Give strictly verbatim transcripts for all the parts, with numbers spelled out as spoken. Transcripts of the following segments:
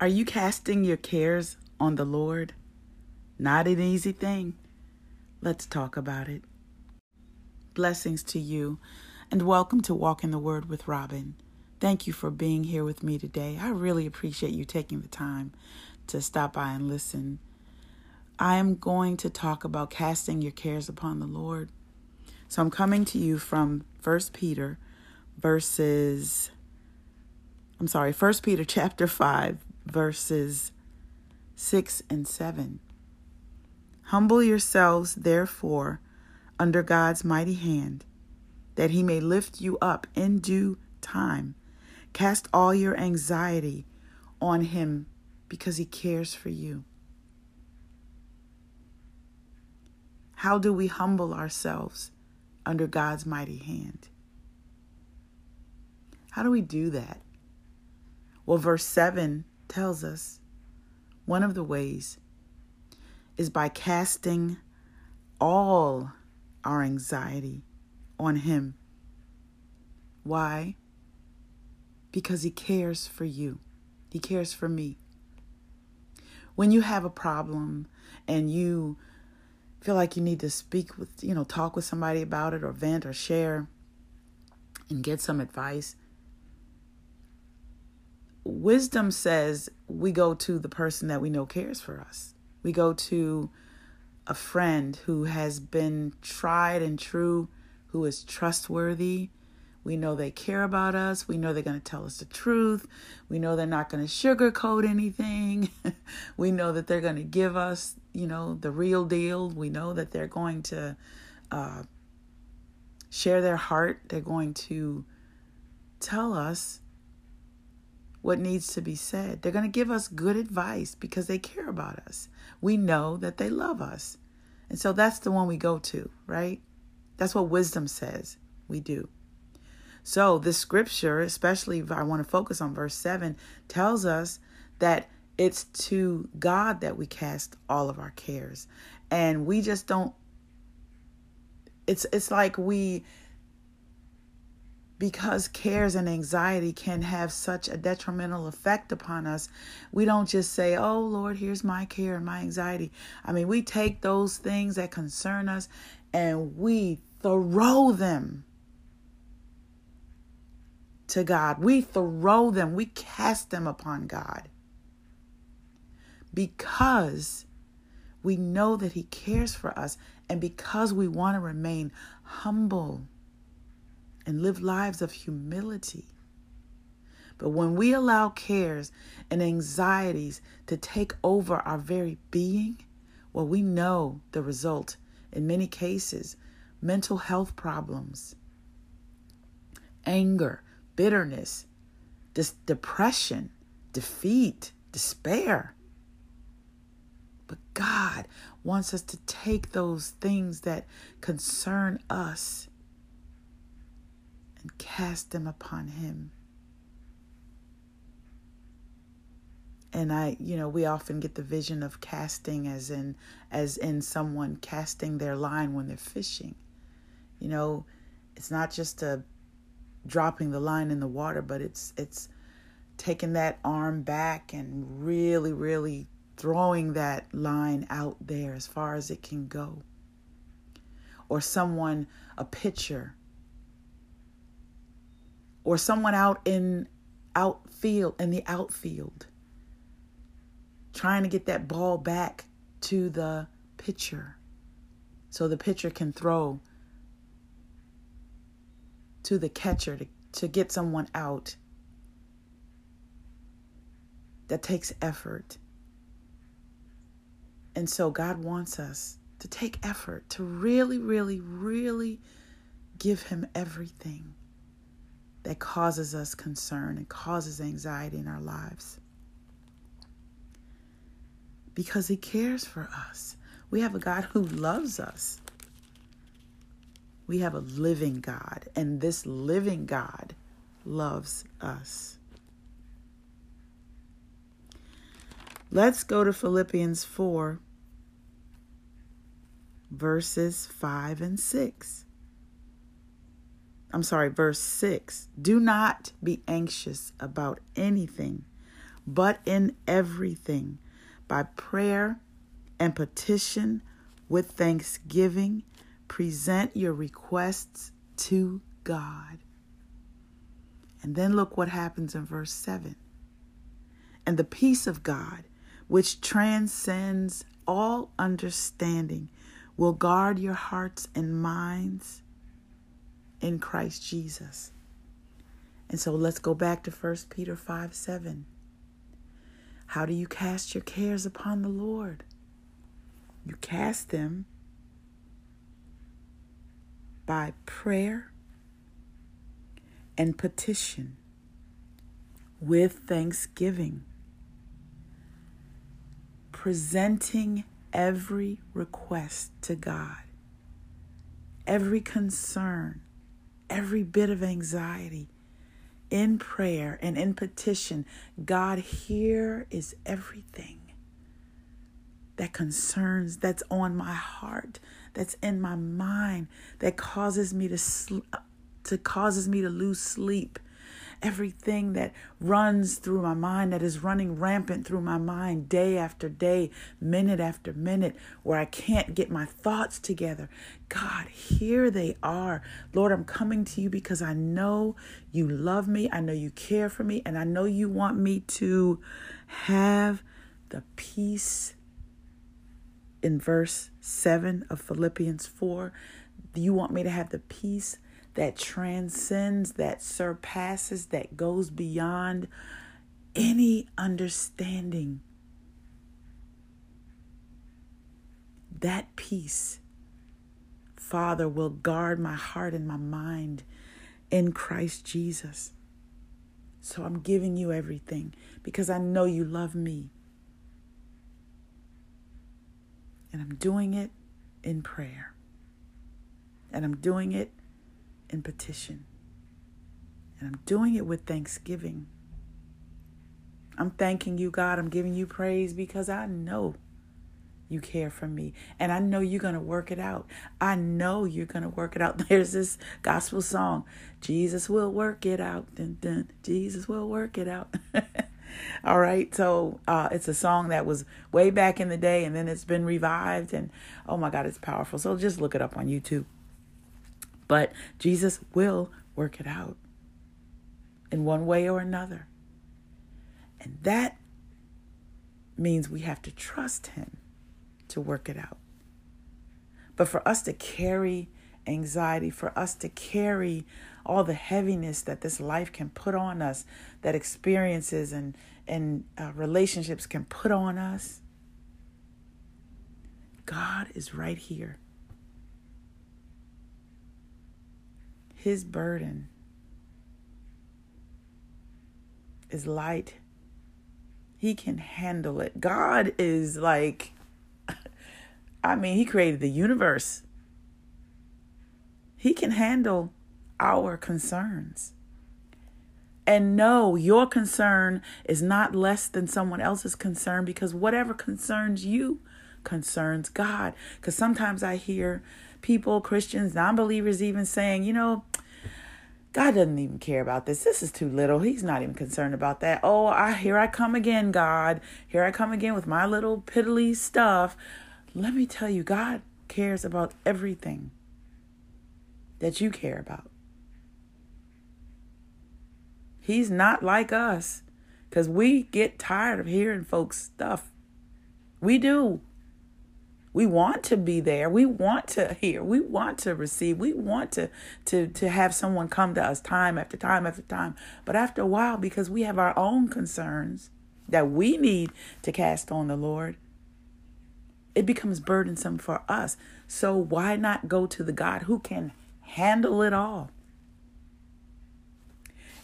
Are you casting your cares on the Lord? Not an easy thing. Let's talk about it. Blessings to you, and welcome to Walk in the Word with Robin. Thank you for being here with me today. I really appreciate you taking the time to stop by and listen. I am going to talk about casting your cares upon the Lord. So I'm coming to you from First Peter verses, I'm sorry, First Peter chapter five, verses six and seven. Humble yourselves, therefore, under God's mighty hand, that he may lift you up in due time. Cast all your anxiety on him because he cares for you. How do we humble ourselves under God's mighty hand? How do we do that? Well, verse seven tells us one of the ways is by casting all our anxiety on him. Why? Because he cares for you. He cares for me. When you have a problem and you feel like you need to speak with, you know, talk with somebody about it or vent or share and get some advice, wisdom says we go to the person that we know cares for us. We go to a friend who has been tried and true, who is trustworthy. We know they care about us. We know they're going to tell us the truth. We know they're not going to sugarcoat anything. We know that they're going to give us, you know, the real deal. We know that they're going to uh, share their heart. They're going to tell us what needs to be said. They're going to give us good advice because they care about us. We know that they love us. And so that's the one we go to, right? That's what wisdom says we do. So this scripture, especially if I want to focus on verse seven, tells us that it's to God that we cast all of our cares. And we just don't, it's, it's like we, because cares and anxiety can have such a detrimental effect upon us, we don't just say, oh, Lord, here's my care and my anxiety. I mean, we take those things that concern us and we throw them to God. We throw them. We cast them upon God because we know that he cares for us and because we want to remain humble and live lives of humility. But when we allow cares and anxieties to take over our very being, well, we know the result in many cases: mental health problems, anger, bitterness, dis- depression, defeat, despair. But God wants us to take those things that concern us and cast them upon him. And I, you know, we often get the vision of casting as in, as in someone casting their line when they're fishing. You know, it's not just a dropping the line in the water, but it's, it's taking that arm back and really, really throwing that line out there as far as it can go. Or someone, a pitcher, or someone out in outfield, in the outfield, trying to get that ball back to the pitcher so the pitcher can throw to the catcher to, to get someone out. That takes effort. And so God wants us to take effort, to really, really, really give him everything that causes us concern and causes anxiety in our lives. Because he cares for us. We have a God who loves us. We have a living God, and this living God loves us. Let's go to Philippians four, verses five and six. I'm sorry, verse six. Do not be anxious about anything, but in everything, by prayer and petition with thanksgiving, present your requests to God. And then look what happens in verse seven. And the peace of God, which transcends all understanding, will guard your hearts and minds in Christ Jesus. And so let's go back to First Peter five seven. How do you cast your cares upon the Lord? You cast them by prayer and petition with thanksgiving, presenting every request to God, every concern, every bit of anxiety in prayer and in petition. God, here is everything that concerns, that's on my heart, that's in my mind, that causes me to sl- to causes me to lose sleep. Everything that runs through my mind, that is running rampant through my mind day after day, minute after minute, where I can't get my thoughts together. God, here they are. Lord, I'm coming to you because I know you love me. I know you care for me. And I know you want me to have the peace in verse seven of Philippians four. You want me to have the peace that transcends, that surpasses, that goes beyond any understanding. That peace, Father, will guard my heart and my mind in Christ Jesus. So I'm giving you everything because I know you love me. And I'm doing it in prayer. And I'm doing it in petition. And I'm doing it with thanksgiving. I'm thanking you, God. I'm giving you praise because I know you care for me. And I know you're going to work it out. I know you're going to work it out. There's this gospel song, Jesus will work it out. Dun, dun. Jesus will work it out. All right. So uh, it's a song that was way back in the day, and then it's been revived. And oh my God, it's powerful. So just look it up on YouTube. But Jesus will work it out in one way or another. And that means we have to trust him to work it out. But for us to carry anxiety, for us to carry all the heaviness that this life can put on us, that experiences and, and uh, relationships can put on us, God is right here. His burden is light. He can handle it. God is like, I mean, he created the universe. He can handle our concerns. And no, your concern is not less than someone else's concern, because whatever concerns you concerns God. Because sometimes I hear people, Christians, non-believers even saying, you know, God doesn't even care about this. This is too little. He's not even concerned about that. Oh, I, here I come again, God. Here I come again with my little piddly stuff. Let me tell you, God cares about everything that you care about. He's not like us, because we get tired of hearing folks' stuff. We do. We want to be there. We want to hear. We want to receive. We want to, to, to have someone come to us time after time after time. But after a while, because we have our own concerns that we need to cast on the Lord, it becomes burdensome for us. So why not go to the God who can handle it all?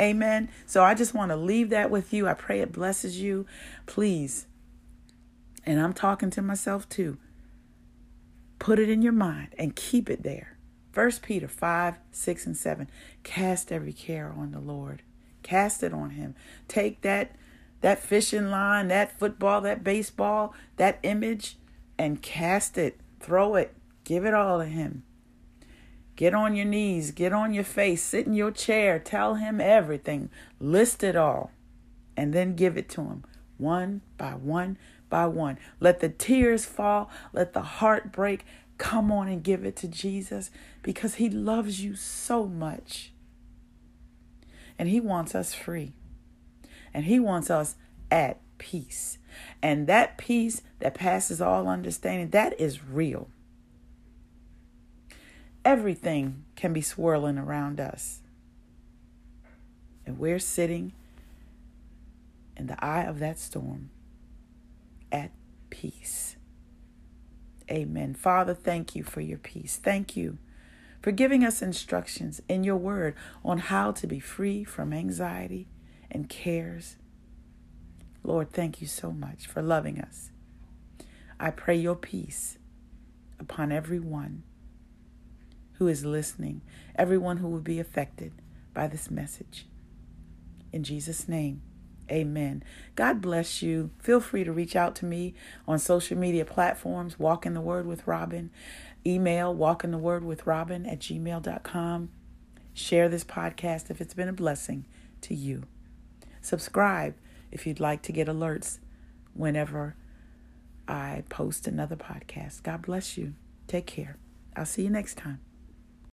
Amen. So I just want to leave that with you. I pray it blesses you. Please. And I'm talking to myself too. Put it in your mind and keep it there. First Peter five, six, and seven. Cast every care on the Lord. Cast it on him. Take that, that fishing line, that football, that baseball, that image, and cast it. Throw it. Give it all to him. Get on your knees. Get on your face. Sit in your chair. Tell him everything. List it all. and then give it to him one by one by one. Let the tears fall. Let the heart break. Come on and give it to Jesus, because he loves you so much. And he wants us free. And he wants us at peace. And that peace that passes all understanding, that is real. Everything can be swirling around us. And we're sitting in the eye of that storm at peace. Amen. Father, thank you for your peace. Thank you for giving us instructions in your word on how to be free from anxiety and cares. Lord, thank you so much for loving us. I pray your peace upon everyone who is listening, everyone who will be affected by this message. In Jesus' name, amen. God bless you. Feel free to reach out to me on social media platforms, Walk in the Word with Robin. Email walkinthewordwithrobin at gmail dot com. Share this podcast if it's been a blessing to you. Subscribe if you'd like to get alerts whenever I post another podcast. God bless you. Take care. I'll see you next time.